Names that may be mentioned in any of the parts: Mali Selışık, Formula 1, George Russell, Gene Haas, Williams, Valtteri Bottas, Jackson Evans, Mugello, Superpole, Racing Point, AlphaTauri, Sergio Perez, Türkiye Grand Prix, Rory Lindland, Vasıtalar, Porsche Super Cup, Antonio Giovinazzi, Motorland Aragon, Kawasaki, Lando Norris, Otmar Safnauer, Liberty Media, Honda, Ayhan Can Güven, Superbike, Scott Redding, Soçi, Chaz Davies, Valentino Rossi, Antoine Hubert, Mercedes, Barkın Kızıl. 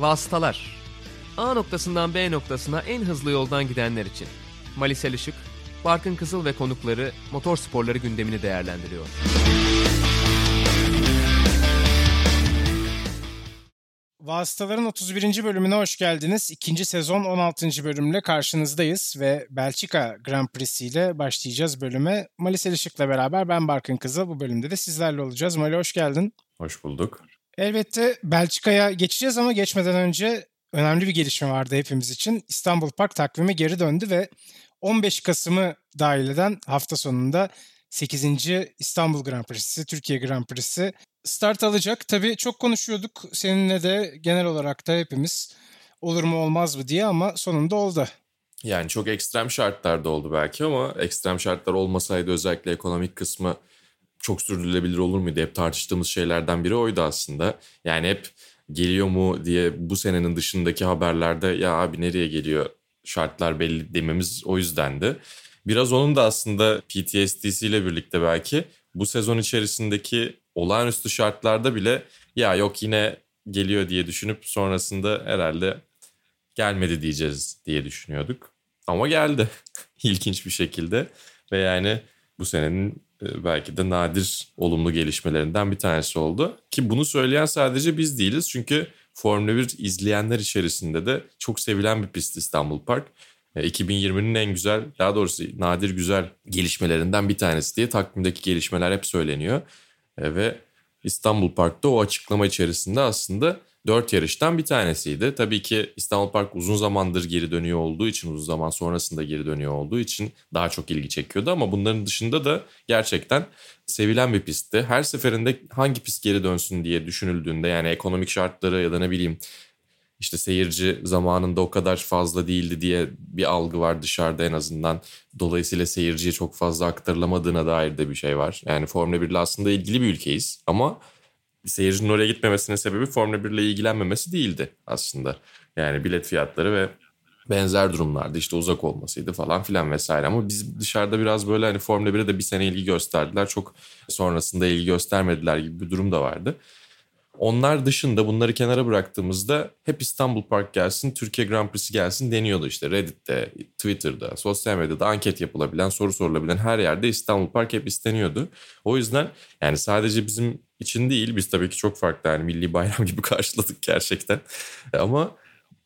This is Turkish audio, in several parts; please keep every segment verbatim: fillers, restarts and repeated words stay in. Vasıtalar. A noktasından B noktasına en hızlı yoldan gidenler için. Mali Selışık, Barkın Kızıl ve konukları motor sporları gündemini değerlendiriyor. Vasıtaların otuz birinci bölümüne hoş geldiniz. ikinci sezon on altıncı bölümle karşınızdayız ve Belçika Grand Prix'si ile başlayacağız bölüme. Mali Selışık'la beraber ben Barkın Kızıl, bu bölümde de sizlerle olacağız. Mali hoş geldin. Hoş bulduk. Elbette Belçika'ya geçeceğiz ama geçmeden önce önemli bir gelişme vardı hepimiz için. İstanbul Park takvime geri döndü ve on beş Kasım'ı dahil eden hafta sonunda sekizinci İstanbul Grand Prix'si, Türkiye Grand Prix'si start alacak. Tabii çok konuşuyorduk seninle de, genel olarak da hepimiz, olur mu olmaz mı diye, ama sonunda oldu. Yani çok ekstrem şartlarda oldu belki, ama ekstrem şartlar olmasaydı özellikle ekonomik kısmı çok sürdürülebilir olur muydu? Hep tartıştığımız şeylerden biri oydu aslında. Yani hep geliyor mu diye bu senenin dışındaki haberlerde ya abi nereye geliyor, şartlar belli dememiz o yüzdendi. Biraz onun da aslında P T S D'siyle birlikte belki bu sezon içerisindeki olağanüstü şartlarda bile ya yok yine geliyor diye düşünüp sonrasında herhalde gelmedi diyeceğiz diye düşünüyorduk. Ama geldi ilginç bir şekilde ve yani bu senenin belki de nadir olumlu gelişmelerinden bir tanesi oldu. Ki bunu söyleyen sadece biz değiliz, çünkü Formula bir izleyenler içerisinde de çok sevilen bir pist İstanbul Park. iki bin yirminin en güzel, daha doğrusu nadir güzel gelişmelerinden bir tanesi diye takvimdeki gelişmeler hep söyleniyor. Ve İstanbul Park'ta o açıklama içerisinde aslında dört yarıştan bir tanesiydi. Tabii ki İstanbul Park uzun zamandır geri dönüyor olduğu için, uzun zaman sonrasında geri dönüyor olduğu için daha çok ilgi çekiyordu. Ama bunların dışında da gerçekten sevilen bir pistti. Her seferinde hangi pist geri dönsün diye düşünüldüğünde, yani ekonomik şartları ya da ne bileyim işte seyirci zamanında o kadar fazla değildi diye bir algı var dışarıda en azından. Dolayısıyla seyirciye çok fazla aktarılamadığına dair de bir şey var. Yani Formula bir ile aslında ilgili bir ülkeyiz ama seyircinin oraya gitmemesinin sebebi Formula bir ile ilgilenmemesi değildi aslında. Yani bilet fiyatları ve benzer durumlarda işte uzak olmasıydı falan filan vesaire. Ama biz dışarıda biraz böyle hani Formula bire de bir sene ilgi gösterdiler, çok sonrasında ilgi göstermediler gibi bir durum da vardı. Onlar dışında bunları kenara bıraktığımızda hep İstanbul Park gelsin, Türkiye Grand Prix'si gelsin deniyordu işte. Reddit'te, Twitter'da, sosyal medyada anket yapılabilen, soru sorulabilen her yerde İstanbul Park hep isteniyordu. O yüzden yani sadece bizim için değil, biz tabii ki çok farklı yani milli bayram gibi karşıladık gerçekten. Ama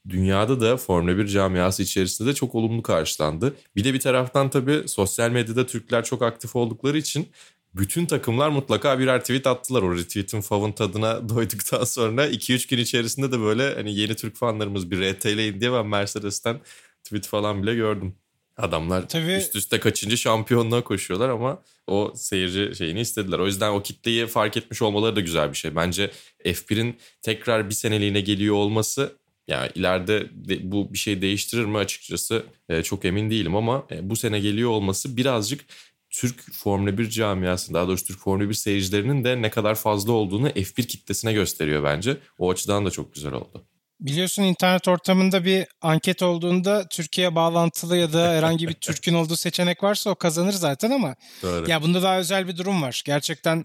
dünyada da Formula bir camiası içerisinde de çok olumlu karşılandı. Bir de bir taraftan tabii sosyal medyada Türkler çok aktif oldukları için bütün takımlar mutlaka birer tweet attılar. O retweet'in favın tadına doyduktan sonra iki üç gün içerisinde de böyle hani yeni Türk fanlarımız bir R T'leyin diye ben Mercedes'ten tweet falan bile gördüm. Adamlar tabii üst üste kaçıncı şampiyonluğa koşuyorlar ama o seyirci şeyini istediler. O yüzden o kitleyi fark etmiş olmaları da güzel bir şey. Bence F bir'in tekrar bir seneliğine geliyor olması, yani ileride bu bir şey değiştirir mi açıkçası çok emin değilim, ama bu sene geliyor olması birazcık Türk Formula bir camiasının, daha doğrusu Türk Formula bir seyircilerinin de ne kadar fazla olduğunu F bir kitlesine gösteriyor bence. O açıdan da çok güzel oldu. Biliyorsun internet ortamında bir anket olduğunda Türkiye bağlantılı ya da herhangi bir Türk'ün olduğu seçenek varsa o kazanır zaten ama doğru. Ya bunda daha özel bir durum var. Gerçekten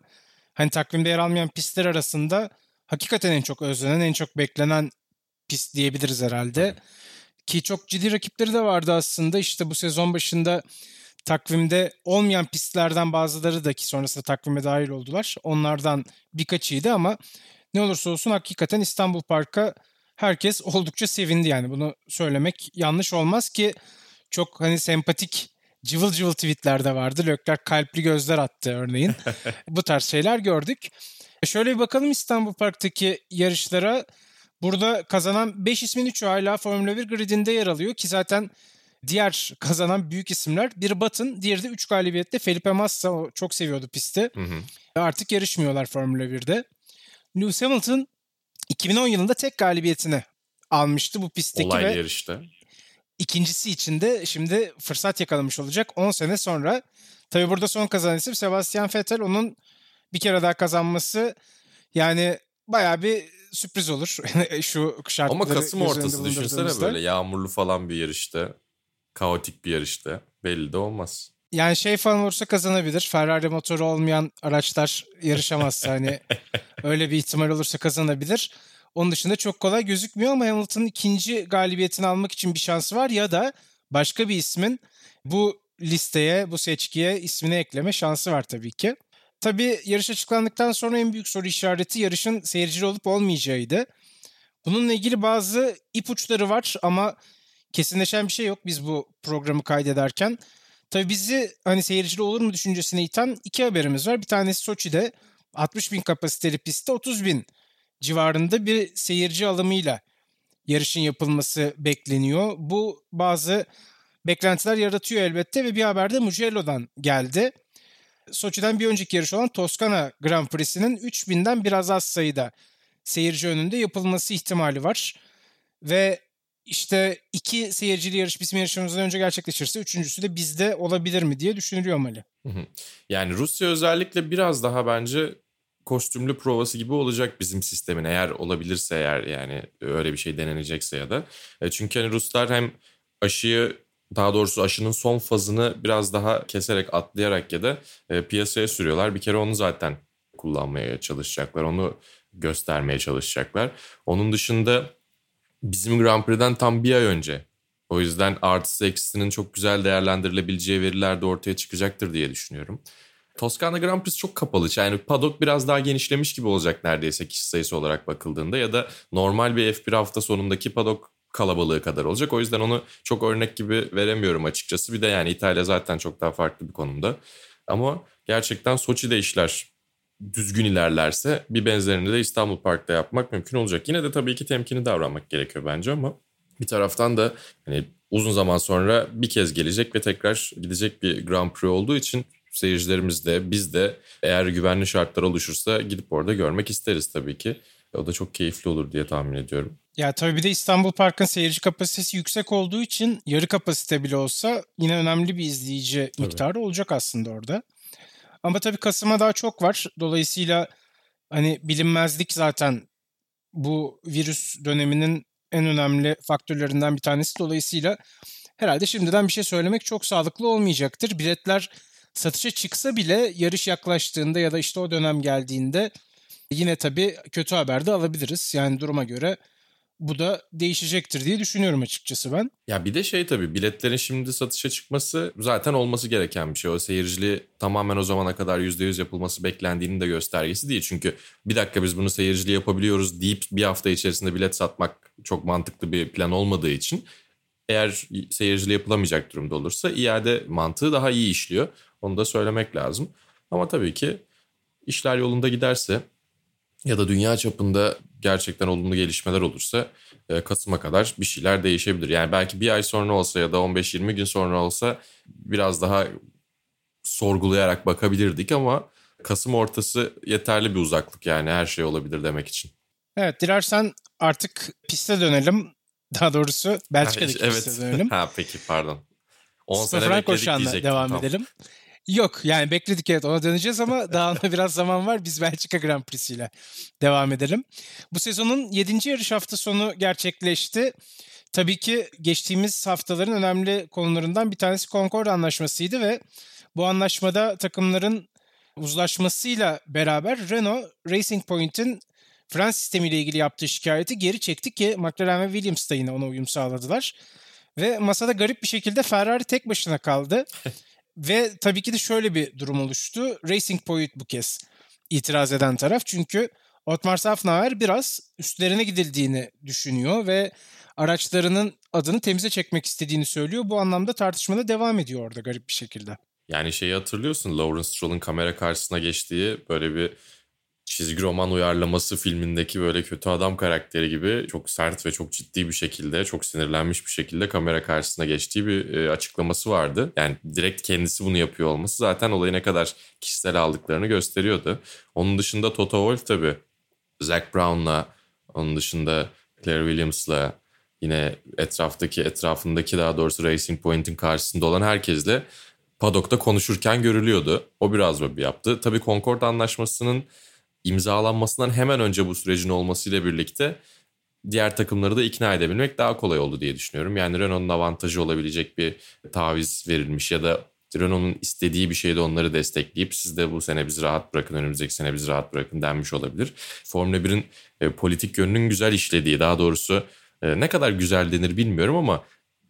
hani takvimde yer almayan pistler arasında hakikaten en çok özlenen, en çok beklenen pist diyebiliriz herhalde. Evet. Ki çok ciddi rakipleri de vardı aslında. İşte bu sezon başında takvimde olmayan pistlerden bazıları da, ki sonrasında takvime dahil oldular, onlardan birkaçıydı ama ne olursa olsun hakikaten İstanbul Park'a herkes oldukça sevindi. Yani bunu söylemek yanlış olmaz ki çok hani sempatik cıvıl cıvıl tweetler de vardı. Leclerc kalpli gözler attı örneğin. Bu tarz şeyler gördük. Şöyle bir bakalım İstanbul Park'taki yarışlara. Burada kazanan beş ismin üçü hala Formula bir gridinde yer alıyor ki zaten diğer kazanan büyük isimler, biri Button, diğeri de üç galibiyette Felipe Massa, o çok seviyordu pisti. Hı hı. Artık yarışmıyorlar Formula birde. Lewis Hamilton iki bin on yılında tek galibiyetini almıştı bu pistteki olay ve yarışta. İkincisi için de şimdi fırsat yakalamış olacak on sene sonra. Tabii burada son kazanan isim Sebastian Vettel, onun bir kere daha kazanması yani bayağı bir sürpriz olur şu şartları. Ama Kasım ortası düşünsene, böyle yağmurlu falan bir yarışta, kaotik bir yarışta belli de olmaz. Yani şey falan olursa kazanabilir. Ferrari motoru olmayan araçlar yarışamazsa hani öyle bir ihtimal olursa kazanabilir. Onun dışında çok kolay gözükmüyor ama Hamilton'ın ikinci galibiyetini almak için bir şansı var ya da başka bir ismin bu listeye, bu seçkiye ismini ekleme şansı var tabii ki. Tabii yarış açıklandıktan sonra en büyük soru işareti yarışın seyircili olup olmayacağıydı. Bununla ilgili bazı ipuçları var ama kesinleşen bir şey yok biz bu programı kaydederken. Tabii bizi hani seyircili olur mu düşüncesine iten iki haberimiz var. Bir tanesi Soçi'de altmış bin kapasiteli pistte otuz bin civarında bir seyirci alımıyla yarışın yapılması bekleniyor. Bu bazı beklentiler yaratıyor elbette ve bir haber de Mugello'dan geldi. Soçi'den bir önceki yarış olan Toskana Grand Prix'sinin üç binden biraz az sayıda seyirci önünde yapılması ihtimali var. Ve işte iki seyircili yarış bizim yarışımızdan önce gerçekleşirse üçüncüsü de bizde olabilir mi diye düşünülüyor Mali. Yani Rusya özellikle biraz daha bence kostümlü provası gibi olacak bizim sistemin. Eğer olabilirse eğer yani öyle bir şey denenecekse ya da. Çünkü hani Ruslar hem aşıyı daha doğrusu aşının son fazını biraz daha keserek atlayarak ya da piyasaya sürüyorlar. Bir kere onu zaten kullanmaya çalışacaklar. Onu göstermeye çalışacaklar. Onun dışında bizim Grand Prix'den tam bir ay önce. O yüzden artısı eksisinin çok güzel değerlendirilebileceği veriler de ortaya çıkacaktır diye düşünüyorum. Toskana Grand Prix çok kapalı. Yani paddock biraz daha genişlemiş gibi olacak neredeyse kişi sayısı olarak bakıldığında. Ya da normal bir F bir hafta sonundaki paddock kalabalığı kadar olacak. O yüzden onu çok örnek gibi veremiyorum açıkçası. Bir de yani İtalya zaten çok daha farklı bir konumda. Ama gerçekten Soçi'de işler düzgün ilerlerse bir benzerini de İstanbul Park'ta yapmak mümkün olacak. Yine de tabii ki temkinli davranmak gerekiyor bence ama bir taraftan da hani uzun zaman sonra bir kez gelecek ve tekrar gidecek bir Grand Prix olduğu için seyircilerimiz de biz de eğer güvenli şartlar oluşursa gidip orada görmek isteriz tabii ki. O da çok keyifli olur diye tahmin ediyorum. Ya tabii bir de İstanbul Park'ın seyirci kapasitesi yüksek olduğu için yarı kapasite bile olsa yine önemli bir izleyici tabii miktarı olacak aslında orada. Ama tabii Kasım'a daha çok var. Dolayısıyla hani bilinmezlik zaten bu virüs döneminin en önemli faktörlerinden bir tanesi. Dolayısıyla herhalde şimdiden bir şey söylemek çok sağlıklı olmayacaktır. Biletler satışa çıksa bile yarış yaklaştığında ya da işte o dönem geldiğinde yine tabii kötü haber de alabiliriz. Yani duruma göre bu da değişecektir diye düşünüyorum açıkçası ben. Ya bir de şey tabii biletlerin şimdi satışa çıkması zaten olması gereken bir şey. O seyirciliği tamamen o zamana kadar yüzde yüz yapılması beklendiğinin de göstergesi değil. Çünkü bir dakika biz bunu seyirciliği yapabiliyoruz deyip bir hafta içerisinde bilet satmak çok mantıklı bir plan olmadığı için eğer seyirciliği yapılamayacak durumda olursa iade mantığı daha iyi işliyor. Onu da söylemek lazım. Ama tabii ki işler yolunda giderse ya da dünya çapında gerçekten olumlu gelişmeler olursa Kasım'a kadar bir şeyler değişebilir. Yani belki bir ay sonra olsa ya da on beş yirmi gün sonra olsa biraz daha sorgulayarak bakabilirdik ama Kasım ortası yeterli bir uzaklık yani her şey olabilir demek için. Evet, dilersen artık piste dönelim. Daha doğrusu Belçika'daki evet. piste dönelim. Ha peki pardon. on sene bekledik diyecektim. Devam tamam. edelim. Yok yani bekledik evet ona döneceğiz ama daha ona biraz zaman var. Biz Belçika Grand Prix'siyle devam edelim. Bu sezonun yedinci yarış hafta sonu gerçekleşti. Tabii ki geçtiğimiz haftaların önemli konularından bir tanesi Concorde Anlaşması'ydı ve bu anlaşmada takımların uzlaşmasıyla beraber Renault, Racing Point'in Frens sistemiyle ilgili yaptığı şikayeti geri çekti ki McLaren ve Williams da yine ona uyum sağladılar. Ve masada garip bir şekilde Ferrari tek başına kaldı. Ve tabii ki de şöyle bir durum oluştu. Racing Point bu kez itiraz eden taraf. Çünkü Otmar Safnauer biraz üstlerine gidildiğini düşünüyor ve araçlarının adını temize çekmek istediğini söylüyor. Bu anlamda tartışmada devam ediyor orada garip bir şekilde. Yani şeyi hatırlıyorsun, Lawrence Stroll'un kamera karşısına geçtiği böyle bir çizgi roman uyarlaması filmindeki böyle kötü adam karakteri gibi çok sert ve çok ciddi bir şekilde, çok sinirlenmiş bir şekilde kamera karşısına geçtiği bir açıklaması vardı. Yani direkt kendisi bunu yapıyor olması zaten olayı ne kadar kişisel aldıklarını gösteriyordu. Onun dışında Toto Wolff tabii Zac Brown'la, onun dışında Claire Williams'la, yine etraftaki, etrafındaki daha doğrusu Racing Point'in karşısında olan herkesle padokta konuşurken görülüyordu. O biraz böyle yaptı. Tabii Concorde Anlaşması'nın imzalanmasından hemen önce bu sürecin olmasıyla birlikte diğer takımları da ikna edebilmek daha kolay oldu diye düşünüyorum. Yani Renault'un avantajı olabilecek bir taviz verilmiş ya da Renault'un istediği bir şeyde onları destekleyip siz de bu sene bizi rahat bırakın, önümüzdeki sene bizi rahat bırakın denmiş olabilir. Formula birin e, politik yönünün güzel işlediği, daha doğrusu e, ne kadar güzel denir bilmiyorum ama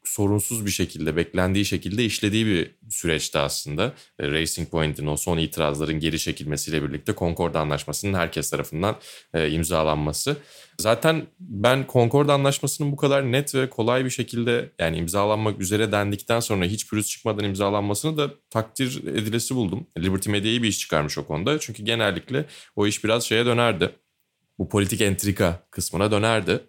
sorunsuz bir şekilde, beklendiği şekilde işlediği bir süreçti aslında. E, Racing Point'in o son itirazların geri çekilmesiyle birlikte Concorde Anlaşması'nın herkes tarafından e, imzalanması. Zaten ben Concorde Anlaşması'nın bu kadar net ve kolay bir şekilde, yani imzalanmak üzere dendikten sonra hiç pürüz çıkmadan imzalanmasını da takdir edilesi buldum. Liberty Media iyi bir iş çıkarmış o konuda. Çünkü genellikle o iş biraz şeye dönerdi. Bu politik entrika kısmına dönerdi.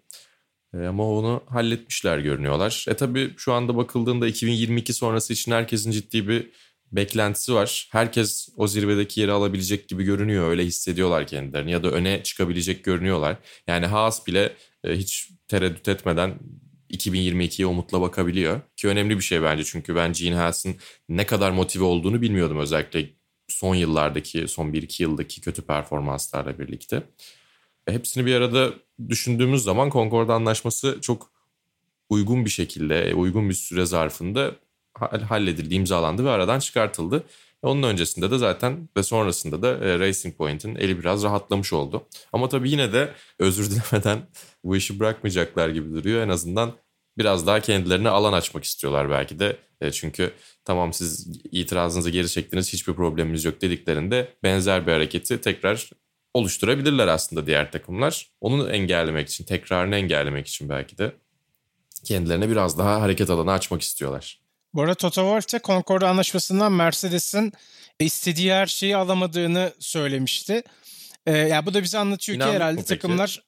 Ama onu halletmişler görünüyorlar. E tabii şu anda bakıldığında iki bin yirmi iki sonrası için herkesin ciddi bir beklentisi var. Herkes o zirvedeki yeri alabilecek gibi görünüyor. Öyle hissediyorlar kendilerini ya da öne çıkabilecek görünüyorlar. Yani Haas bile hiç tereddüt etmeden iki bin yirmi ikiye umutla bakabiliyor. Ki önemli bir şey bence, çünkü ben Gene Haas'ın ne kadar motive olduğunu bilmiyordum. Özellikle son yıllardaki, son bir iki yıldaki kötü performanslarla birlikte. Hepsini bir arada düşündüğümüz zaman Concorde Anlaşması çok uygun bir şekilde, uygun bir süre zarfında halledildi, imzalandı ve aradan çıkartıldı. Onun öncesinde de zaten ve sonrasında da Racing Point'in eli biraz rahatlamış oldu. Ama tabii yine de özür dilemeden bu işi bırakmayacaklar gibi duruyor. En azından biraz daha kendilerine alan açmak istiyorlar belki de. Çünkü tamam, siz itirazınızı geri çektiniz, hiçbir problemimiz yok dediklerinde benzer bir hareketi tekrar oluşturabilirler aslında diğer takımlar. Onu engellemek için, tekrarını engellemek için belki de kendilerine biraz daha hareket alanı açmak istiyorlar. Bu arada Toto Wolff de Concorde Anlaşması'ndan Mercedes'in istediği her şeyi alamadığını söylemişti. Ee, yani bu da bize anlatıyor İnandık ki herhalde takımlar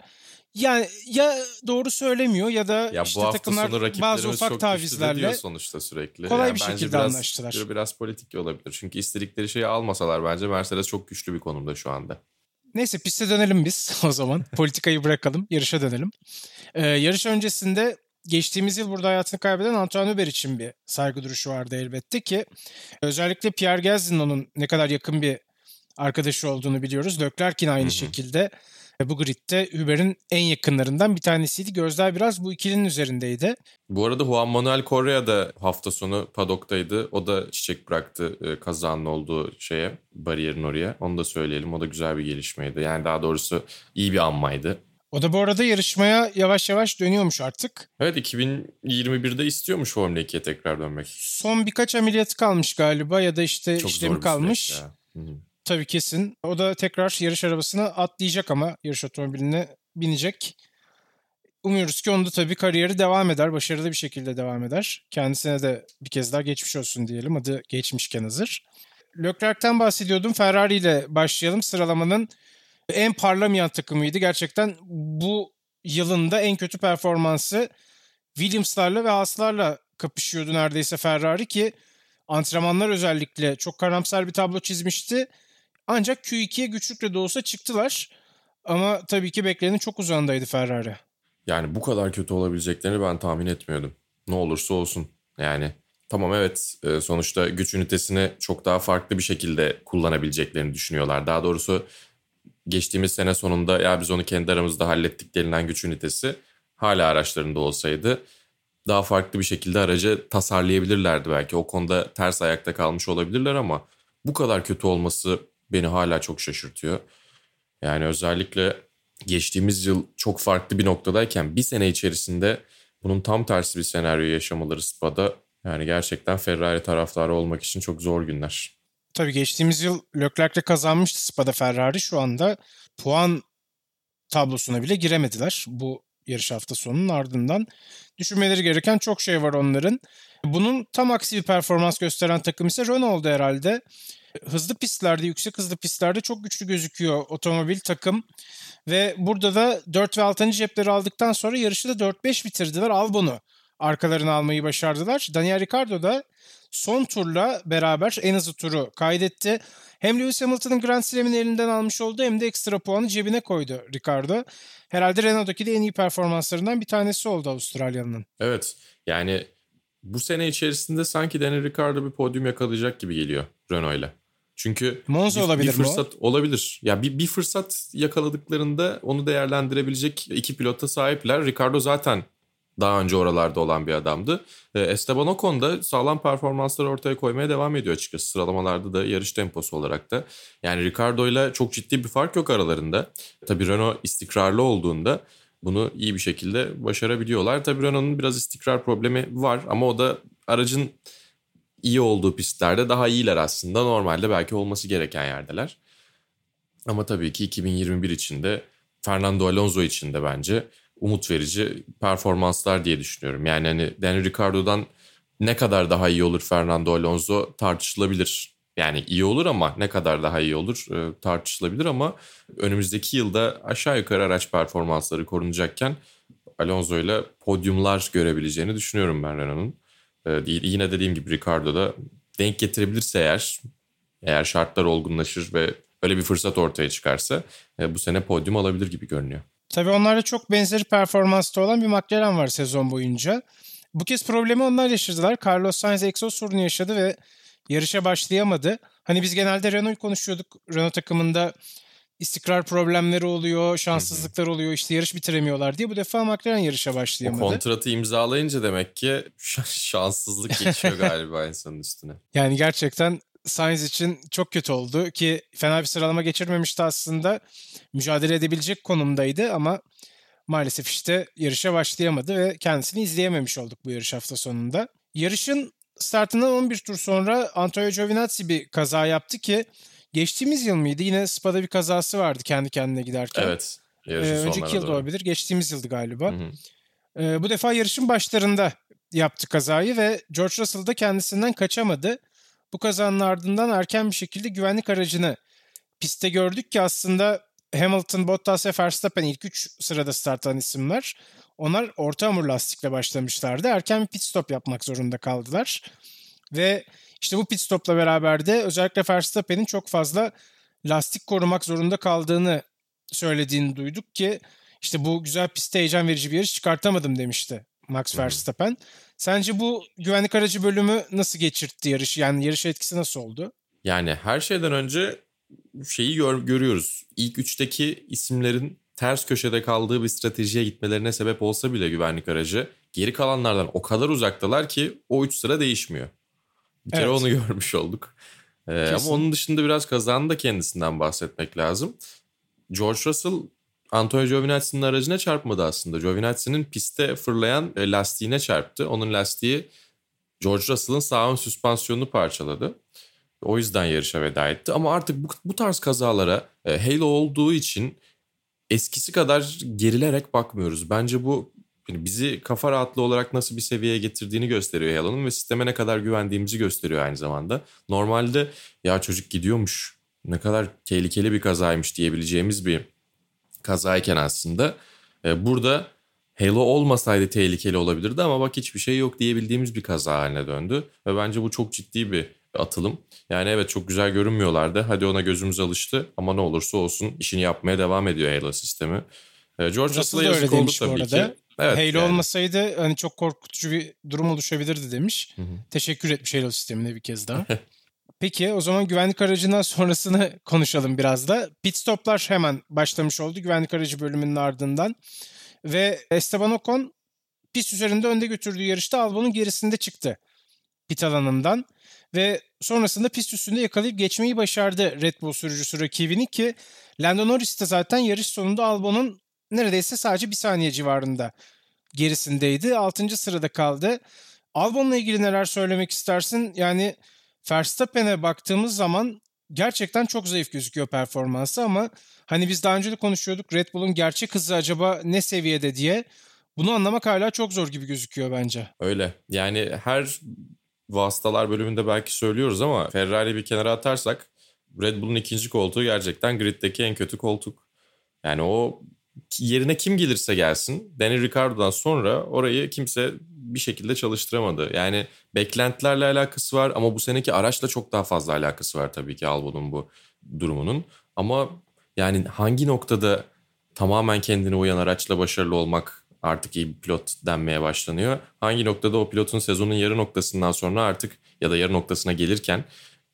yani ya doğru söylemiyor ya da ya işte takımlar bazı ufak tavizlerle sonuçta sürekli kolay yani bir şekilde biraz, anlaştılar. Biraz politik olabilir. Çünkü istedikleri şeyi almasalar bence Mercedes çok güçlü bir konumda şu anda. Neyse, piste dönelim biz o zaman. Politikayı bırakalım, yarışa dönelim. Ee, yarış öncesinde geçtiğimiz yıl burada hayatını kaybeden Antoine Hubert için bir saygı duruşu vardı elbette ki. Özellikle Pierre Gasly'nin onun ne kadar yakın bir arkadaşı olduğunu biliyoruz. Leclerc'in aynı şekilde bu gridde Hubert'in en yakınlarından bir tanesiydi. Gözler biraz bu ikilinin üzerindeydi. Bu arada Juan Manuel Correa da hafta sonu padoktaydı. O da çiçek bıraktı kazanın olduğu şeye, bariyerin oraya. Onu da söyleyelim. O da güzel bir gelişmeydi. Yani daha doğrusu iyi bir anmaydı. O da bu arada yarışmaya yavaş yavaş dönüyormuş artık. Evet, iki bin yirmi birde istiyormuş Formula ikiye tekrar dönmek. Son birkaç ameliyatı kalmış galiba ya da işte çok işlemi kalmış. Tabii kesin. O da tekrar yarış arabasına atlayacak ama yarış otomobiline binecek. Umuyoruz ki onda tabii kariyeri devam eder. Başarılı bir şekilde devam eder. Kendisine de bir kez daha geçmiş olsun diyelim. Adı geçmişken hazır. Leclerc'ten bahsediyordum. Ferrari ile başlayalım. Sıralamanın en parlamayan takımıydı. Gerçekten bu yılın da en kötü performansı. Williams'larla ve Haas'larla kapışıyordu neredeyse Ferrari ki antrenmanlar özellikle çok karamsar bir tablo çizmişti. Ancak Q ikiye güçlükle de olsa çıktılar. Ama tabii ki beklenenin çok uzağındaydı Ferrari. Yani bu kadar kötü olabileceklerini ben tahmin etmiyordum. Ne olursa olsun. Yani tamam, evet, sonuçta güç ünitesini çok daha farklı bir şekilde kullanabileceklerini düşünüyorlar. Daha doğrusu geçtiğimiz sene sonunda ya biz onu kendi aramızda hallettik denilen güç ünitesi hala araçlarında olsaydı daha farklı bir şekilde aracı tasarlayabilirlerdi belki. O konuda ters ayakta kalmış olabilirler ama bu kadar kötü olması beni hala çok şaşırtıyor. Yani özellikle geçtiğimiz yıl çok farklı bir noktadayken bir sene içerisinde bunun tam tersi bir senaryo yaşamaları Spa'da, yani gerçekten Ferrari taraftarı olmak için çok zor günler. Tabii geçtiğimiz yıl Leclerc'le kazanmıştı Spa'da Ferrari. Şu anda puan tablosuna bile giremediler bu yarış hafta sonunun ardından. Düşünmeleri gereken çok şey var onların. Bunun tam aksi bir performans gösteren takım ise Renault oldu herhalde. Hızlı pistlerde, yüksek hızlı pistlerde çok güçlü gözüküyor otomobil takım. Ve burada da dört ve altı cepleri aldıktan sonra yarışı da dört beş bitirdiler. Albon'u arkalarına almayı başardılar. Daniel Ricciardo da son turla beraber en hızlı turu kaydetti. Hem Lewis Hamilton'ın Grand Slam'ini elinden almış oldu hem de ekstra puanı cebine koydu Ricciardo. Herhalde Renault'daki de en iyi performanslarından bir tanesi oldu Avustralya'nın. Evet, yani bu sene içerisinde sanki Daniel Ricciardo bir podyum yakalayacak gibi geliyor Renault'la. Çünkü Monza bir, olabilir bir fırsat mi o? Olabilir. Ya bir, bir fırsat yakaladıklarında onu değerlendirebilecek iki pilota sahipler. Ricciardo zaten daha önce oralarda olan bir adamdı. Esteban Ocon da sağlam performansları ortaya koymaya devam ediyor açıkçası. Sıralamalarda da yarış temposu olarak da. Yani Ricciardo'yla çok ciddi bir fark yok aralarında. Tabii Renault istikrarlı olduğunda bunu iyi bir şekilde başarabiliyorlar. Tabii Renault'un biraz istikrar problemi var ama o da aracın iyi olduğu pistlerde daha iyiler aslında. Normalde belki olması gereken yerdeler. Ama tabii ki iki bin yirmi bir için de Fernando Alonso için de bence umut verici performanslar diye düşünüyorum. Yani hani Daniel Ricciardo'dan ne kadar daha iyi olur Fernando Alonso tartışılabilir. Yani iyi olur ama ne kadar daha iyi olur tartışılabilir ama önümüzdeki yılda aşağı yukarı araç performansları korunacakken Alonso ile podyumlar görebileceğini düşünüyorum ben Renault'un. Yine dediğim gibi Ricciardo da denk getirebilirse eğer, eğer şartlar olgunlaşır ve öyle bir fırsat ortaya çıkarsa bu sene podyum alabilir gibi görünüyor. Tabii onlarda çok benzeri performansta olan bir McLaren var sezon boyunca. Bu kez problemi onlar yaşadılar. Carlos Sainz egzoz sorunu yaşadı ve yarışa başlayamadı. Hani biz genelde Renault'u konuşuyorduk. Renault takımında istikrar problemleri oluyor, şanssızlıklar oluyor, işte yarış bitiremiyorlar diye. Bu defa McLaren yarışa başlayamadı. O kontratı imzalayınca demek ki şanssızlık geçiyor galiba insanın üstüne. Yani gerçekten Sainz için çok kötü oldu ki fena bir sıralama geçirmemişti aslında. Mücadele edebilecek konumdaydı ama maalesef işte yarışa başlayamadı ve kendisini izleyememiş olduk bu yarış hafta sonunda. Yarışın startından on bir tur sonra Antonio Giovinazzi bir kaza yaptı ki geçtiğimiz yıl mıydı? Yine Spa'da bir kazası vardı kendi kendine giderken. Evet. Ee, önceki yıl da olabilir. Geçtiğimiz yıldı galiba. Hı hı. Ee, bu defa yarışın başlarında yaptı kazayı ve George Russell da kendisinden kaçamadı. Bu kazanın ardından erken bir şekilde güvenlik aracını pistte gördük ki aslında Hamilton, Bottas ve Verstappen ilk üç sırada start alan isimler. Onlar orta hamur lastikle başlamışlardı. Erken bir pit stop yapmak zorunda kaldılar. Ve işte bu pit stopla beraber de özellikle Verstappen'in çok fazla lastik korumak zorunda kaldığını söylediğini duyduk ki işte bu güzel pistte heyecan verici bir yarış çıkartamadım demişti Max Verstappen. Sence bu güvenlik aracı bölümü nasıl geçirtti yarışı? Yani yarış etkisi nasıl oldu? Yani her şeyden önce şeyi gör, görüyoruz. İlk üçteki isimlerin ters köşede kaldığı bir stratejiye gitmelerine sebep olsa bile güvenlik aracı geri kalanlardan o kadar uzaktalar ki o üç sıra değişmiyor. Bir kere evet. Onu görmüş olduk. Ee, ama onun dışında biraz kazanın da kendisinden bahsetmek lazım. George Russell Antonio Giovinazzi'nin aracına çarpmadı aslında. Giovinazzi'nin piste fırlayan lastiğine çarptı. Onun lastiği George Russell'ın sağ ön süspansiyonunu parçaladı. O yüzden yarışa veda etti. Ama artık bu, bu tarz kazalara e, Halo olduğu için eskisi kadar gerilerek bakmıyoruz. Bence bu bizi kafa rahatlığı olarak nasıl bir seviyeye getirdiğini gösteriyor Halo'nun ve sisteme ne kadar güvendiğimizi gösteriyor aynı zamanda. Normalde ya çocuk gidiyormuş, ne kadar tehlikeli bir kazaymış diyebileceğimiz bir kazayken aslında e, burada Halo olmasaydı tehlikeli olabilirdi ama bak hiçbir şey yok diyebildiğimiz bir kaza haline döndü ve bence bu çok ciddi bir atılım. Yani evet çok güzel görünmüyorlardı. Hadi ona gözümüz alıştı ama ne olursa olsun işini yapmaya devam ediyor Halo sistemi. E, George Russell'a yazık oldu tabii ki. Evet, Halo yani olmasaydı hani çok korkutucu bir durum oluşabilirdi demiş. Hı hı. Teşekkür etmiş Halo sistemine bir kez daha. Peki o zaman güvenlik aracından sonrasını konuşalım biraz da. Pit stoplar hemen başlamış oldu güvenlik aracı bölümünün ardından. Ve Esteban Ocon pist üzerinde önde götürdüğü yarışta Albon'un gerisinde çıktı pit alanından. Ve sonrasında pist üstünde yakalayıp geçmeyi başardı Red Bull sürücüsü rakibini ki Lando Norris de zaten yarış sonunda Albon'un neredeyse sadece bir saniye civarında gerisindeydi. altıncı sırada kaldı. Albon'la ilgili neler söylemek istersin? Yani Verstappen'e baktığımız zaman gerçekten çok zayıf gözüküyor performansı ama hani biz daha önce de konuşuyorduk Red Bull'un gerçek hızı acaba ne seviyede diye. Bunu anlamak hala çok zor gibi gözüküyor bence. Öyle. Yani her vasıtalar bölümünde belki söylüyoruz ama Ferrari'yi bir kenara atarsak Red Bull'un ikinci koltuğu gerçekten griddeki en kötü koltuk. Yani o yerine kim gelirse gelsin Daniel Ricciardo'dan sonra orayı kimse bir şekilde çalıştıramadı. Yani beklentilerle alakası var ama bu seneki araçla çok daha fazla alakası var tabii ki Albon'un bu durumunun. Ama yani hangi noktada tamamen kendine uyan araçla başarılı olmak artık iyi bir pilot denmeye başlanıyor. Hangi noktada o pilotun sezonun yarı noktasından sonra artık ya da yarı noktasına gelirken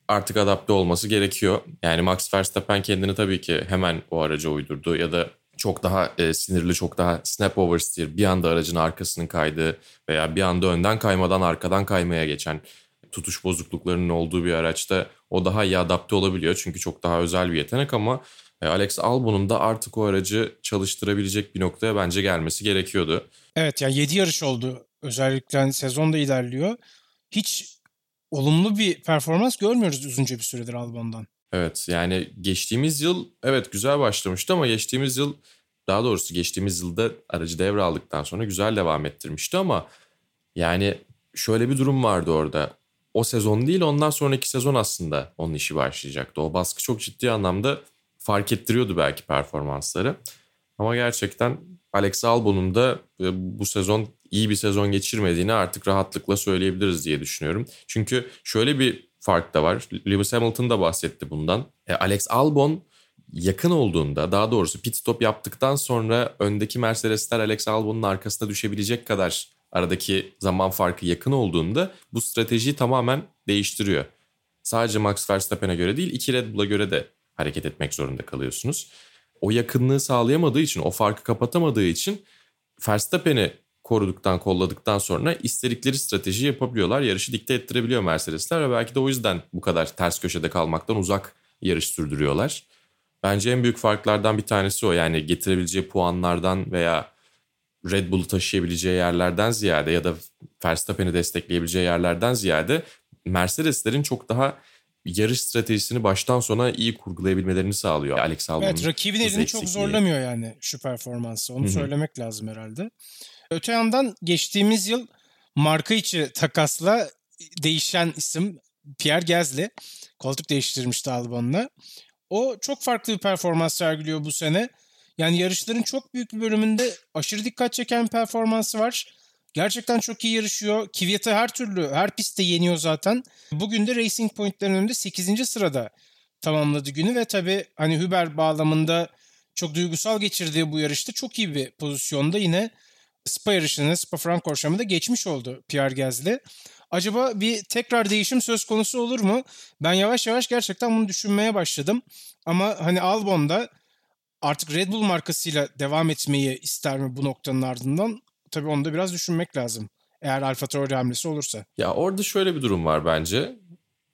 artık adapte olması gerekiyor. Yani Max Verstappen kendini tabii ki hemen o araca uydurdu ya da çok daha e, sinirli, çok daha snap oversteer, bir anda aracın arkasının kaydığı veya bir anda önden kaymadan arkadan kaymaya geçen, tutuş bozukluklarının olduğu bir araçta o daha iyi adapte olabiliyor. Çünkü çok daha özel bir yetenek ama e, Alex Albon'un da artık o aracı çalıştırabilecek bir noktaya bence gelmesi gerekiyordu. Evet, yani yedi yarış oldu. Özellikle hani sezon da ilerliyor. Hiç olumlu bir performans görmüyoruz uzunca bir süredir Albon'dan. Evet, yani geçtiğimiz yıl evet güzel başlamıştı ama geçtiğimiz yıl daha doğrusu geçtiğimiz yılda aracı devraldıktan sonra güzel devam ettirmişti ama yani şöyle bir durum vardı orada. O sezon değil, ondan sonraki sezon aslında onun işi başlayacaktı. O baskı çok ciddi anlamda fark ettiriyordu belki performansları. Ama gerçekten Alex Albon'un da bu sezon iyi bir sezon geçirmediğini artık rahatlıkla söyleyebiliriz diye düşünüyorum. Çünkü şöyle bir fark da var. Lewis Hamilton da bahsetti bundan. E, Alex Albon yakın olduğunda, daha doğrusu pit stop yaptıktan sonra öndeki Mercedesler Alex Albon'un arkasına düşebilecek kadar aradaki zaman farkı yakın olduğunda bu stratejiyi tamamen değiştiriyor. Sadece Max Verstappen'e göre değil, iki Red Bull'a göre de hareket etmek zorunda kalıyorsunuz. O yakınlığı sağlayamadığı için, o farkı kapatamadığı için Verstappen'i koruduktan, kolladıktan sonra istedikleri strateji yapabiliyorlar. Yarışı dikte ettirebiliyor Mercedesler ve belki de o yüzden bu kadar ters köşede kalmaktan uzak yarış sürdürüyorlar. Bence en büyük farklardan bir tanesi o. Yani getirebileceği puanlardan veya Red Bull'u taşıyabileceği yerlerden ziyade ya da Verstappen'i destekleyebileceği yerlerden ziyade Mercedeslerin çok daha yarış stratejisini baştan sona iyi kurgulayabilmelerini sağlıyor Alex Albon'un. Evet, rakibin elini çok zorlamıyor yani şu performansı. Onu Hı-hı. söylemek lazım herhalde. Öte yandan geçtiğimiz yıl marka içi takasla değişen isim Pierre Gasly. Koltuk değiştirmişti Albon'la. O çok farklı bir performans sergiliyor bu sene. Yani yarışların çok büyük bir bölümünde aşırı dikkat çeken performansı var. Gerçekten çok iyi yarışıyor. Kvyat'ı her türlü, her pistte yeniyor zaten. Bugün de Racing Point'lerin önünde sekizinci sırada tamamladı günü ve tabii hani Hüber bağlamında çok duygusal geçirdiği bu yarışta çok iyi bir pozisyonda yine Spa yarışını, Spa-Francorchamps'ı da geçmiş oldu Pierre Gasly. Acaba bir tekrar değişim söz konusu olur mu? Ben yavaş yavaş gerçekten bunu düşünmeye başladım. Ama hani Albon'da artık Red Bull markasıyla devam etmeyi ister mi bu noktanın ardından? Tabii onu da biraz düşünmek lazım. Eğer AlphaTauri hamlesi olursa. Ya orada şöyle bir durum var bence.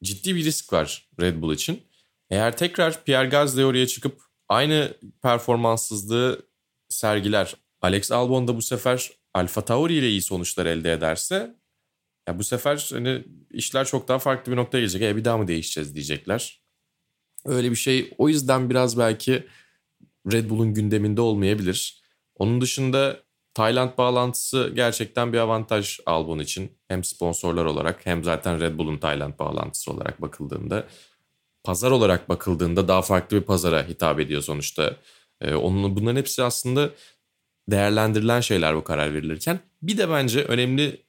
Ciddi bir risk var Red Bull için. Eğer tekrar Pierre Gasly oraya çıkıp aynı performanssızlığı sergiler, Alex Albon da bu sefer AlphaTauri ile iyi sonuçlar elde ederse ya bu sefer hani işler çok daha farklı bir noktaya gelecek. E bir daha mı değişeceğiz diyecekler. Öyle bir şey. O yüzden biraz belki Red Bull'un gündeminde olmayabilir. Onun dışında Tayland bağlantısı gerçekten bir avantaj Albon için. Hem sponsorlar olarak hem zaten Red Bull'un Tayland bağlantısı olarak bakıldığında. Pazar olarak bakıldığında daha farklı bir pazara hitap ediyor sonuçta. Ee, onun, bunların hepsi aslında değerlendirilen şeyler bu karar verilirken. Bir de bence önemli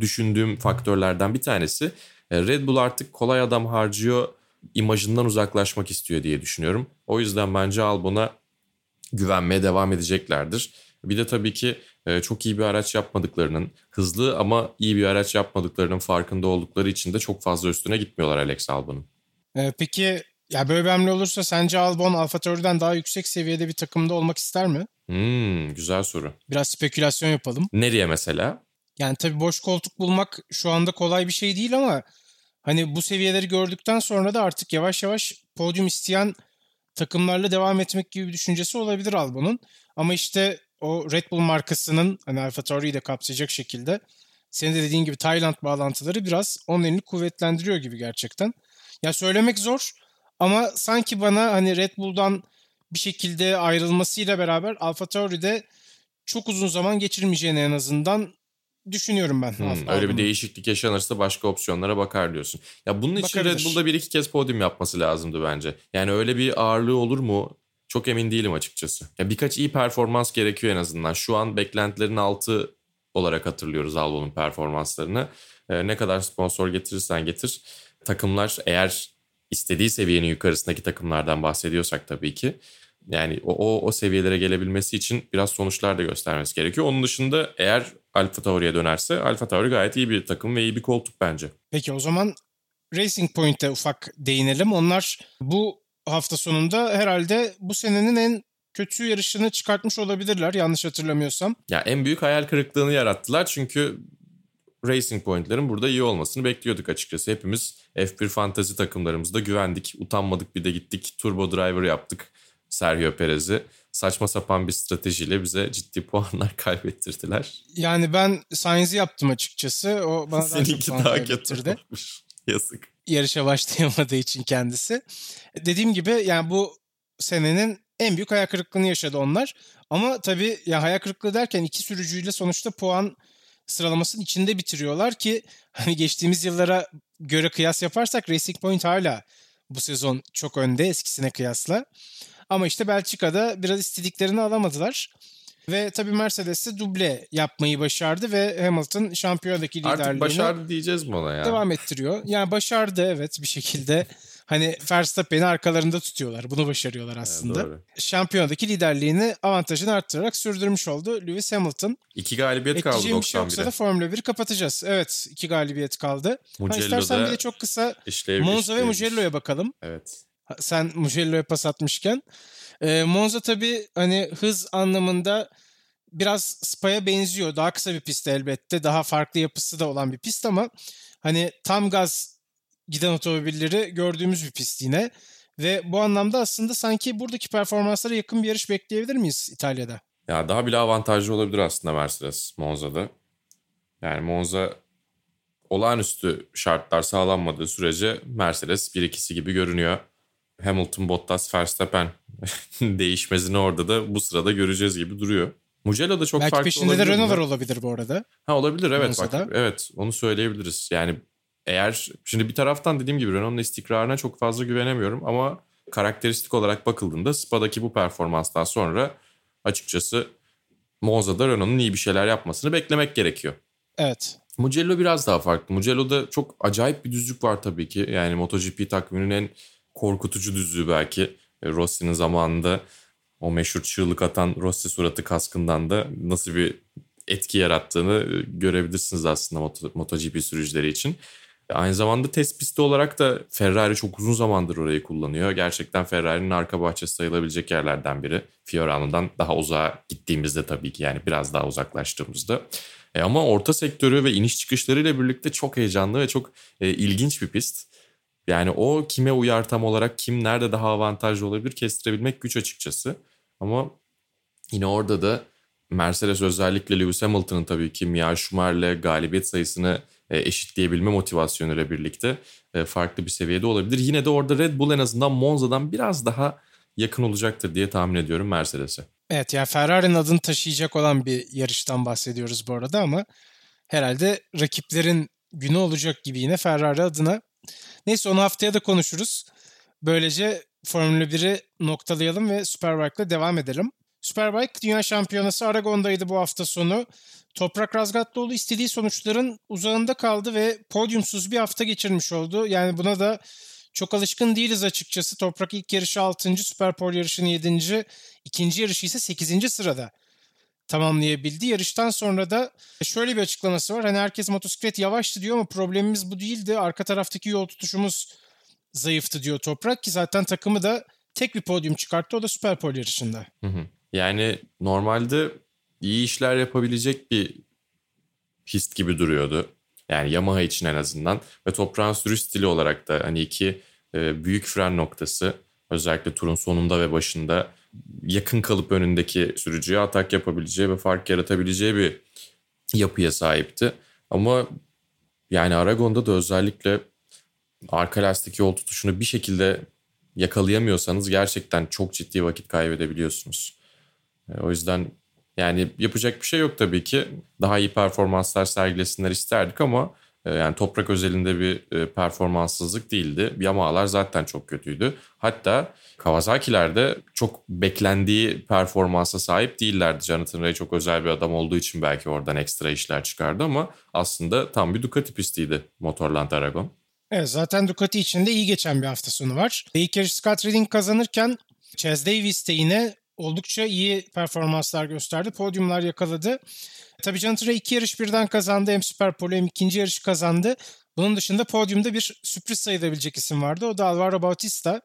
düşündüğüm faktörlerden bir tanesi Red Bull artık kolay adam harcıyor imajından uzaklaşmak istiyor diye düşünüyorum. O yüzden bence Albon'a güvenmeye devam edeceklerdir. Bir de tabii ki çok iyi bir araç yapmadıklarının, hızlı ama iyi bir araç yapmadıklarının farkında oldukları için de çok fazla üstüne gitmiyorlar Alex Albon'un. Peki ya böyle bir hamle olursa sence Albon AlphaTauri'den daha yüksek seviyede bir takımda olmak ister mi? Hmm, güzel soru. Biraz spekülasyon yapalım. Nereye mesela? Yani tabii boş koltuk bulmak şu anda kolay bir şey değil ama hani bu seviyeleri gördükten sonra da artık yavaş yavaş podyum isteyen takımlarla devam etmek gibi bir düşüncesi olabilir Albon'un. Ama işte o Red Bull markasının hani AlphaTauri'yi de kapsayacak şekilde senin de dediğin gibi Tayland bağlantıları biraz onun elini kuvvetlendiriyor gibi gerçekten. Ya söylemek zor ama sanki bana hani Red Bull'dan bir şekilde ayrılmasıyla beraber AlphaTauri'de çok uzun zaman geçirmeyeceğini en azından düşünüyorum ben. Hmm, öyle bir değişiklik yaşanırsa başka opsiyonlara bakar diyorsun. Ya bunun için Red Bull'da bir iki kez podyum yapması lazımdı bence. Yani öyle bir ağırlığı olur mu? Çok emin değilim açıkçası. Ya birkaç iyi performans gerekiyor en azından. Şu an beklentilerin altı olarak hatırlıyoruz Albon'un performanslarını. Ee, ne kadar sponsor getirirsen getir. Takımlar eğer istediği seviyenin yukarısındaki takımlardan bahsediyorsak tabii ki. Yani o, o, o seviyelere gelebilmesi için biraz sonuçlar da göstermesi gerekiyor. Onun dışında eğer AlphaTauri'ye dönerse AlphaTauri gayet iyi bir takım ve iyi bir koltuk bence. Peki o zaman Racing Point'e ufak değinelim. Onlar bu hafta sonunda herhalde bu senenin en kötü yarışını çıkartmış olabilirler yanlış hatırlamıyorsam. Ya en büyük hayal kırıklığını yarattılar çünkü Racing Point'lerin burada iyi olmasını bekliyorduk açıkçası. Hepimiz F bir fantezi takımlarımızda güvendik, utanmadık, bir de gittik turbo driver yaptık Sergio Perez'i. Saçma sapan bir stratejiyle bize ciddi puanlar kaybettirdiler. Yani ben Sainz'i yaptım açıkçası. O bana daha çok puan kaybettirdi. Yazık. Yarışa başlayamadığı için kendisi. Dediğim gibi yani bu senenin en büyük hayal kırıklığını yaşadı onlar. Ama tabii ya hayal kırıklığı derken iki sürücüyle sonuçta puan sıralamasının içinde bitiriyorlar ki hani geçtiğimiz yıllara göre kıyas yaparsak Racing Point hala bu sezon çok önde eskisine kıyasla. Ama işte Belçika'da biraz istediklerini alamadılar. Ve tabii Mercedes de duble yapmayı başardı ve Hamilton şampiyonadaki liderliğini... Artık başardı diyeceğiz mi ona ya? Devam ettiriyor. Yani başardı evet bir şekilde. Hani Verstappen'i arkalarında tutuyorlar. Bunu başarıyorlar aslında. Evet, şampiyonadaki liderliğini, avantajını arttırarak sürdürmüş oldu Lewis Hamilton. İki galibiyet kaldı doksan bire. Ekleyeceğim bir şey yoksa da Formula biri kapatacağız. Evet, iki galibiyet kaldı. Ha, istersen bir de çok kısa Monza ve Mugello'ya bakalım. Evet. Sen Mugello'ya pas atmışken. Ee, Monza tabii hani hız anlamında biraz Spa'ya benziyor. Daha kısa bir pist elbette. Daha farklı yapısı da olan bir pist ama hani tam gaz giden otomobilleri gördüğümüz bir pist yine. Ve bu anlamda aslında sanki buradaki performanslara yakın bir yarış bekleyebilir miyiz İtalya'da? Ya daha bile avantajlı olabilir aslında Mercedes Monza'da. Yani Monza olağanüstü şartlar sağlanmadığı sürece Mercedes bir ikisi gibi görünüyor. Hamilton, Bottas, Verstappen değişmezini orada da bu sırada göreceğiz gibi duruyor. Mugello'da çok belki farklı olabilir. Belki peşinde de Renault var olabilir bu arada. Ha olabilir evet. Bak, evet onu söyleyebiliriz. Yani eğer şimdi bir taraftan dediğim gibi Renault'un istikrarına çok fazla güvenemiyorum ama karakteristik olarak bakıldığında Spa'daki bu performanstan sonra açıkçası Monza'da Renault'un iyi bir şeyler yapmasını beklemek gerekiyor. Evet. Mugello biraz daha farklı. Mugello'da çok acayip bir düzlük var tabii ki. Yani MotoGP takviminin en korkutucu düzlüğü belki. Rossi'nin zamanında o meşhur çığlık atan Rossi suratı kaskından da nasıl bir etki yarattığını görebilirsiniz aslında Moto, MotoGP sürücüleri için. Aynı zamanda test pisti olarak da Ferrari çok uzun zamandır orayı kullanıyor. Gerçekten Ferrari'nin arka bahçesi sayılabilecek yerlerden biri. Fiorano'dan daha uzağa gittiğimizde tabii ki yani biraz daha uzaklaştığımızda. E ama orta sektörü ve iniş çıkışlarıyla birlikte çok heyecanlı ve çok e, ilginç bir pist. Yani o kime uyar tam olarak, kim nerede daha avantajlı olabilir kestirebilmek güç açıkçası. Ama yine orada da Mercedes özellikle Lewis Hamilton'ın tabii ki Mia Schumacher'le galibiyet sayısını eşitleyebilme motivasyonuyla birlikte farklı bir seviyede olabilir. Yine de orada Red Bull en azından Monza'dan biraz daha yakın olacaktır diye tahmin ediyorum Mercedes'e. Evet yani Ferrari'nin adını taşıyacak olan bir yarıştan bahsediyoruz bu arada ama herhalde rakiplerin günü olacak gibi yine Ferrari adına. Neyse onu haftaya da konuşuruz. Böylece Formula biri noktalayalım ve Superbike'la devam edelim. Superbike Dünya Şampiyonası Aragon'daydı bu hafta sonu. Toprak Razgatlıoğlu istediği sonuçların uzağında kaldı ve podyumsuz bir hafta geçirmiş oldu. Yani buna da çok alışkın değiliz açıkçası. Toprak ilk yarışı altıncı, Superpole yarışını yedinci, ikinci yarışı ise sekizinci sırada tamamlayabildi. Yarıştan sonra da şöyle bir açıklaması var. Hani herkes motosiklet yavaştı diyor ama problemimiz bu değildi. Arka taraftaki yol tutuşumuz zayıftı diyor Toprak ki zaten takımı da tek bir podyum çıkarttı. O da Superpole yarışında. Hı hı. Yani normalde iyi işler yapabilecek bir pist gibi duruyordu. Yani Yamaha için en azından. Ve toprağın sürüş stili olarak da hani iki büyük fren noktası özellikle turun sonunda ve başında yakın kalıp önündeki sürücüye atak yapabileceği ve fark yaratabileceği bir yapıya sahipti. Ama yani Aragon'da da özellikle arka lastikteki yol tutuşunu bir şekilde yakalayamıyorsanız gerçekten çok ciddi vakit kaybedebiliyorsunuz. O yüzden yani yapacak bir şey yok tabii ki. Daha iyi performanslar sergilesinler isterdik ama yani Toprak özelinde bir performanssızlık değildi. Yamaha'lar zaten çok kötüydü. Hatta Kawasaki'ler de çok beklendiği performansa sahip değillerdi. Jonathan Rea çok özel bir adam olduğu için belki oradan ekstra işler çıkardı ama aslında tam bir Ducati pistiydi Motorland Aragon. Evet zaten Ducati için de iyi geçen bir hafta sonu var. İlk yarış Scott Redding kazanırken Chaz Davis de yine oldukça iyi performanslar gösterdi. Podyumlar yakaladı. Tabii Jonathan Rea iki yarış birden kazandı. Hem Superpole hem ikinci yarışı kazandı. Bunun dışında podyumda bir sürpriz sayılabilecek isim vardı. O da Alvaro Bautista.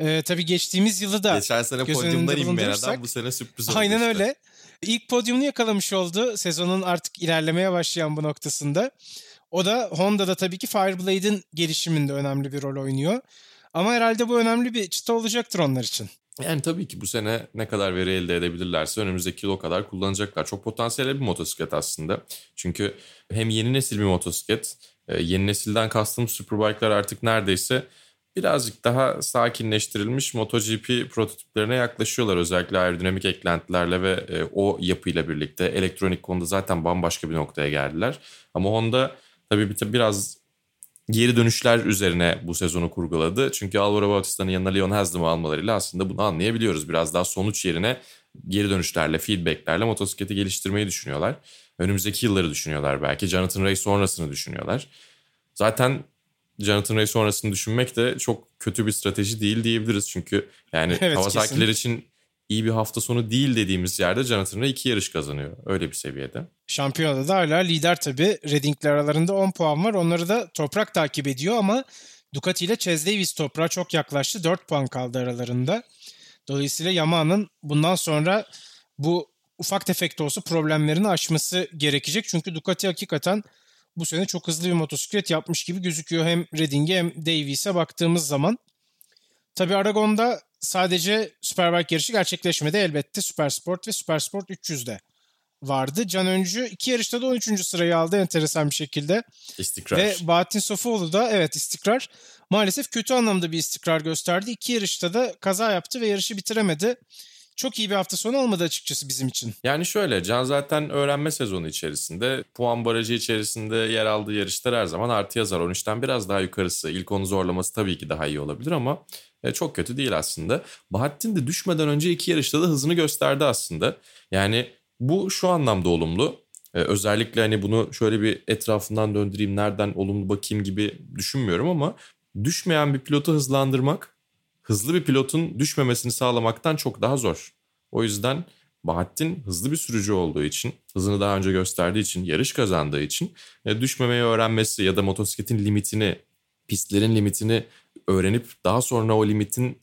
ee, tabii geçtiğimiz yılı da geçen sene podyumdan inmeyen adam bu sene sürpriz oldu. Aynen işte. Öyle. İlk podyumunu yakalamış oldu sezonun artık ilerlemeye başlayan bu noktasında. O da Honda'da tabii ki Fireblade'in gelişiminde önemli bir rol oynuyor. Ama herhalde bu önemli bir çıta olacaktır onlar için. Yani tabii ki bu sene ne kadar veri elde edebilirlerse önümüzdeki yıl o kadar kullanacaklar. Çok potansiyel bir motosiklet aslında. Çünkü hem yeni nesil bir motosiklet, yeni nesilden kastım Superbike'lar artık neredeyse birazcık daha sakinleştirilmiş MotoGP prototiplerine yaklaşıyorlar. Özellikle aerodinamik eklentilerle ve o yapıyla birlikte elektronik konuda zaten bambaşka bir noktaya geldiler. Ama Honda tabii biraz geri dönüşler üzerine bu sezonu kurguladı. Çünkü Alvaro Bautista'nın yanına Leon Haslam'ı almalarıyla aslında bunu anlayabiliyoruz. Biraz daha sonuç yerine geri dönüşlerle, feedbacklerle motosikleti geliştirmeyi düşünüyorlar. Önümüzdeki yılları düşünüyorlar belki. Jonathan Rea sonrasını düşünüyorlar. Zaten Jonathan Rea sonrasını düşünmek de çok kötü bir strateji değil diyebiliriz. Çünkü yani evet, Kawasaki'ler için iyi bir hafta sonu değil dediğimiz yerde Jonathan Rea iki yarış kazanıyor. Öyle bir seviyede. Şampiyonada da hala lider tabii. Redding'ler aralarında on puan var. Onları da Toprak takip ediyor ama Ducati ile Chaz Davies Toprak'a çok yaklaştı. dört puan kaldı aralarında. Dolayısıyla Yamaha'nın bundan sonra bu ufak tefek de olsa problemlerini aşması gerekecek. Çünkü Ducati hakikaten bu sene çok hızlı bir motosiklet yapmış gibi gözüküyor. Hem Redding'e hem Davies'e baktığımız zaman. Tabii Aragon'da sadece Superbike yarışı gerçekleşmedi. Elbette Supersport ve Supersport üç yüz'de vardı. Can Öncü iki yarışta da on üçüncü sırayı aldı enteresan bir şekilde. İstikrar. Ve Bahattin Sofuoğlu da evet istikrar. Maalesef kötü anlamda bir istikrar gösterdi. İki yarışta da kaza yaptı ve yarışı bitiremedi. Çok iyi bir hafta sonu olmadı açıkçası bizim için. Yani şöyle, Can zaten öğrenme sezonu içerisinde, puan barajı içerisinde yer aldığı yarışlar her zaman artı yazar. on üçten biraz daha yukarısı. İlk onu zorlaması tabii ki daha iyi olabilir ama çok kötü değil aslında. Bahattin de düşmeden önce iki yarışta da hızını gösterdi aslında. Yani bu şu anlamda olumlu. Ee, özellikle hani bunu şöyle bir etrafından döndüreyim, nereden olumlu bakayım gibi düşünmüyorum ama düşmeyen bir pilotu hızlandırmak, hızlı bir pilotun düşmemesini sağlamaktan çok daha zor. O yüzden Bahattin hızlı bir sürücü olduğu için, hızını daha önce gösterdiği için, yarış kazandığı için e, düşmemeyi öğrenmesi ya da motosikletin limitini, pistlerin limitini öğrenip daha sonra o limitin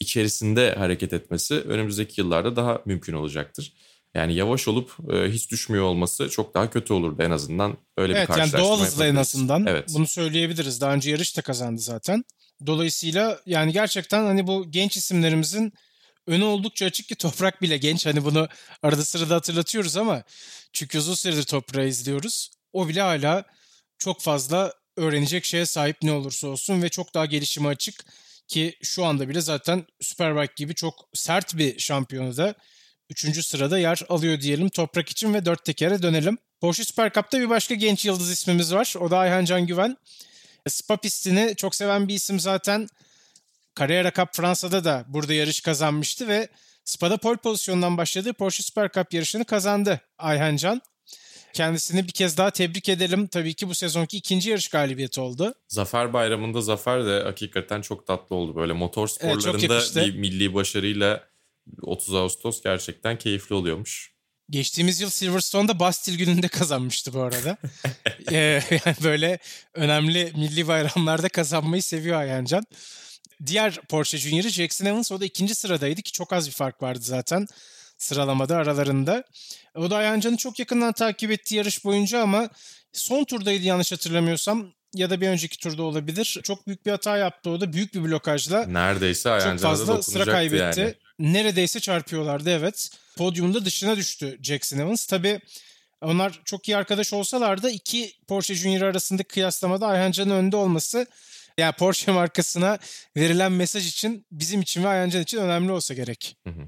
içerisinde hareket etmesi önümüzdeki yıllarda daha mümkün olacaktır. Yani yavaş olup e, hiç düşmüyor olması çok daha kötü olurdu en azından. Öyle evet, bir karşılaştırma yani doğal hızla en azından. Evet. Bunu söyleyebiliriz. Daha önce yarış da kazandı zaten. Dolayısıyla yani gerçekten hani bu genç isimlerimizin önü oldukça açık ki Toprak bile genç. Hani bunu arada sırada hatırlatıyoruz ama çünkü uzun süredir Toprak'ı izliyoruz. O bile hala çok fazla öğrenecek şeye sahip ne olursa olsun ve çok daha gelişime açık ki şu anda bile zaten Superbike gibi çok sert bir şampiyonada üçüncü sırada yer alıyor diyelim Toprak için ve dört tekere dönelim. Porsche Super Cup'ta bir başka genç yıldız ismimiz var. O da Ayhan Can Güven. Spa pistini çok seven bir isim zaten. Carrera Cup Fransa'da da burada yarış kazanmıştı ve Spa'da pole pozisyonundan başladığı Porsche Super Cup yarışını kazandı Ayhan Can. Kendisini bir kez daha tebrik edelim. Tabii ki bu sezonki ikinci yarış galibiyeti oldu. Zafer Bayramı'nda zafer de hakikaten çok tatlı oldu. Böyle motor sporlarında evet, bir milli başarıyla otuz Ağustos gerçekten keyifli oluyormuş. Geçtiğimiz yıl Silverstone'da Bastille gününde kazanmıştı bu arada. ee, yani böyle önemli milli bayramlarda kazanmayı seviyor Ayhan Can. Diğer Porsche Junior'ı Jackson Evans, o da ikinci sıradaydı ki çok az bir fark vardı zaten sıralamada aralarında. O da Ayhan Can'ı çok yakından takip etti yarış boyunca ama son turdaydı yanlış hatırlamıyorsam ya da bir önceki turda olabilir. Çok büyük bir hata yaptı o da, büyük bir blokajla. Neredeyse Ayhan Can'a da dokunacaktı yani. Çok fazla sıra kaybetti. Yani. Neredeyse çarpıyorlardı evet. Podyumda dışına düştü Jackson Evans. Tabii onlar çok iyi arkadaş olsalar da iki Porsche Junior arasındaki kıyaslamada Ayhan Can'ın önde olması yani Porsche markasına verilen mesaj için bizim için ve Ayhan Can için önemli olsa gerek. Hı hı.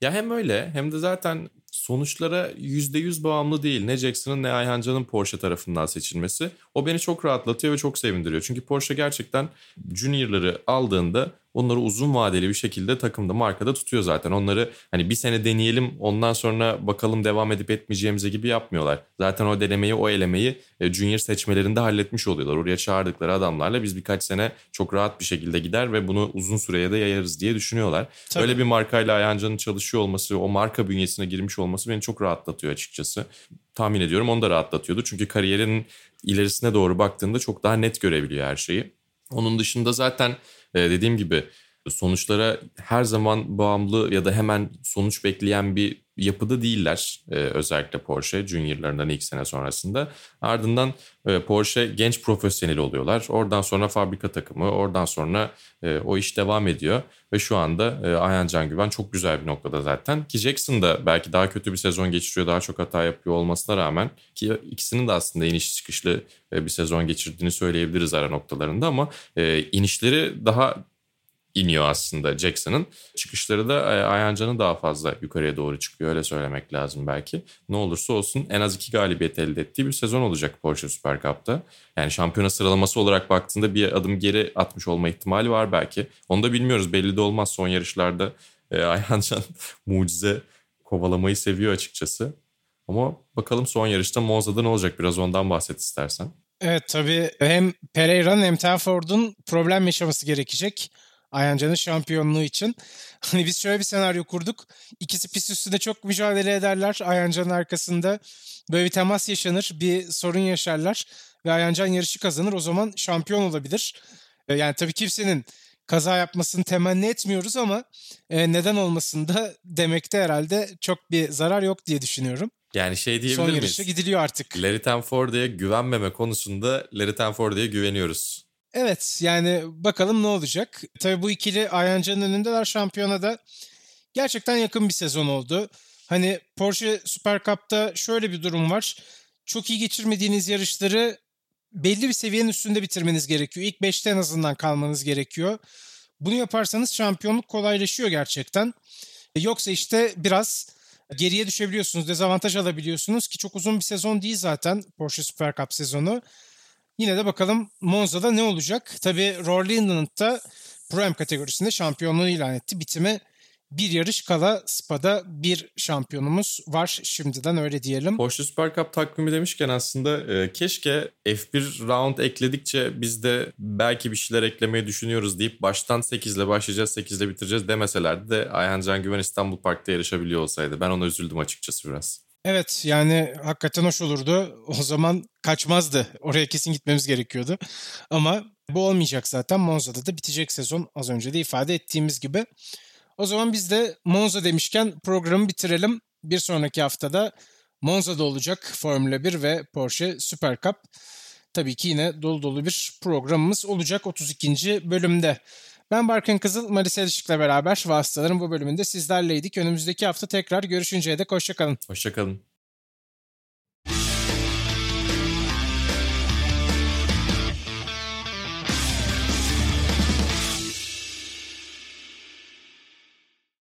Ya hem öyle hem de zaten sonuçlara yüzde yüz bağımlı değil. Ne Jackson'ın ne Ayhan Can'ın Porsche tarafından seçilmesi. O beni çok rahatlatıyor ve çok sevindiriyor. Çünkü Porsche gerçekten Junior'ları aldığında onları uzun vadeli bir şekilde takımda, markada tutuyor zaten. Onları hani bir sene deneyelim ondan sonra bakalım devam edip etmeyeceğimize gibi yapmıyorlar. Zaten o denemeyi, o elemeyi junior seçmelerinde halletmiş oluyorlar. Oraya çağırdıkları adamlarla biz birkaç sene çok rahat bir şekilde gider ve bunu uzun süreye de yayarız diye düşünüyorlar. Tabii. Öyle bir markayla Ayanca'nın çalışıyor olması, o marka bünyesine girmiş olması beni çok rahatlatıyor açıkçası. Tahmin ediyorum onu da rahatlatıyordu. Çünkü kariyerin ilerisine doğru baktığında çok daha net görebiliyor her şeyi. Onun dışında zaten dediğim gibi sonuçlara her zaman bağımlı ya da hemen sonuç bekleyen bir yapıda değiller. Özellikle Porsche Junior'larından ilk sene sonrasında. Ardından Porsche genç profesyoneli oluyorlar. Oradan sonra fabrika takımı, oradan sonra o iş devam ediyor. Ve şu anda Ayhan Can Güven çok güzel bir noktada zaten. Ki Jackson da belki daha kötü bir sezon geçiriyor, daha çok hata yapıyor olmasına rağmen. Ki ikisinin de aslında iniş çıkışlı bir sezon geçirdiğini söyleyebiliriz ara noktalarında. Ama inişleri daha iniyor aslında Jackson'ın. Çıkışları da Ayanca'nın daha fazla yukarıya doğru çıkıyor. Öyle söylemek lazım belki. Ne olursa olsun en az iki galibiyet elde ettiği bir sezon olacak Porsche Super Cup'ta. Yani şampiyona sıralaması olarak baktığında bir adım geri atmış olma ihtimali var belki. Onu da bilmiyoruz. Belli de olmaz. Son yarışlarda Ayancan mucize kovalamayı seviyor açıkçası. Ama bakalım son yarışta Monza'da ne olacak? Biraz ondan bahset istersen. Evet, tabii hem Pereira'nın hem Telford'un problem yaşaması gerekecek Ayancan'ın şampiyonluğu için. Hani biz şöyle bir senaryo kurduk. İkisi pist üstünde çok mücadele ederler. Ayancan'ın arkasında böyle bir temas yaşanır, bir sorun yaşarlar ve Ayancan yarışı kazanır. O zaman şampiyon olabilir. Yani tabii kimsenin kaza yapmasını temenni etmiyoruz ama neden olmasını da demekte herhalde çok bir zarar yok diye düşünüyorum. Yani şey diyebilir miyiz? Son yarışa gidiliyor artık. Larry Tenford'a güvenmeme konusunda Larry Tenford'a güveniyoruz. Evet, yani bakalım ne olacak. Tabii bu ikili Ayanca'nın önündeler şampiyonada. Gerçekten yakın bir sezon oldu. Hani Porsche Super Cup'ta şöyle bir durum var. Çok iyi geçirmediğiniz yarışları belli bir seviyenin üstünde bitirmeniz gerekiyor. İlk beşte en azından kalmanız gerekiyor. Bunu yaparsanız şampiyonluk kolaylaşıyor gerçekten. Yoksa işte biraz geriye düşebiliyorsunuz, dezavantaj alabiliyorsunuz ki çok uzun bir sezon değil zaten Porsche Super Cup sezonu. Yine de bakalım Monza'da ne olacak? Tabii Rory Lindland da Pro-Am kategorisinde şampiyonluğu ilan etti. Bitime bir yarış kala Spa'da bir şampiyonumuz var şimdiden, öyle diyelim. Porsche Super Cup takvimi demişken aslında e, keşke F bir round ekledikçe biz de belki bir şeyler eklemeyi düşünüyoruz deyip baştan sekizle başlayacağız, sekizle bitireceğiz demeselerdi de Ayhan Can Güven İstanbul Park'ta yarışabiliyor olsaydı. Ben ona üzüldüm açıkçası biraz. Evet, yani hakikaten hoş olurdu. O zaman kaçmazdı. Oraya kesin gitmemiz gerekiyordu. Ama bu olmayacak zaten. Monza'da da bitecek sezon, az önce de ifade ettiğimiz gibi. O zaman biz de Monza demişken programı bitirelim. Bir sonraki haftada Monza'da olacak Formula bir ve Porsche Super Cup. Tabii ki yine dolu dolu bir programımız olacak otuz ikinci bölümde. Ben Barkın Kızıl, Mali Selışık'la beraber Vasıtaların bu bölümünde sizlerleydik. Önümüzdeki hafta tekrar görüşünceye dek hoşçakalın. Hoşçakalın.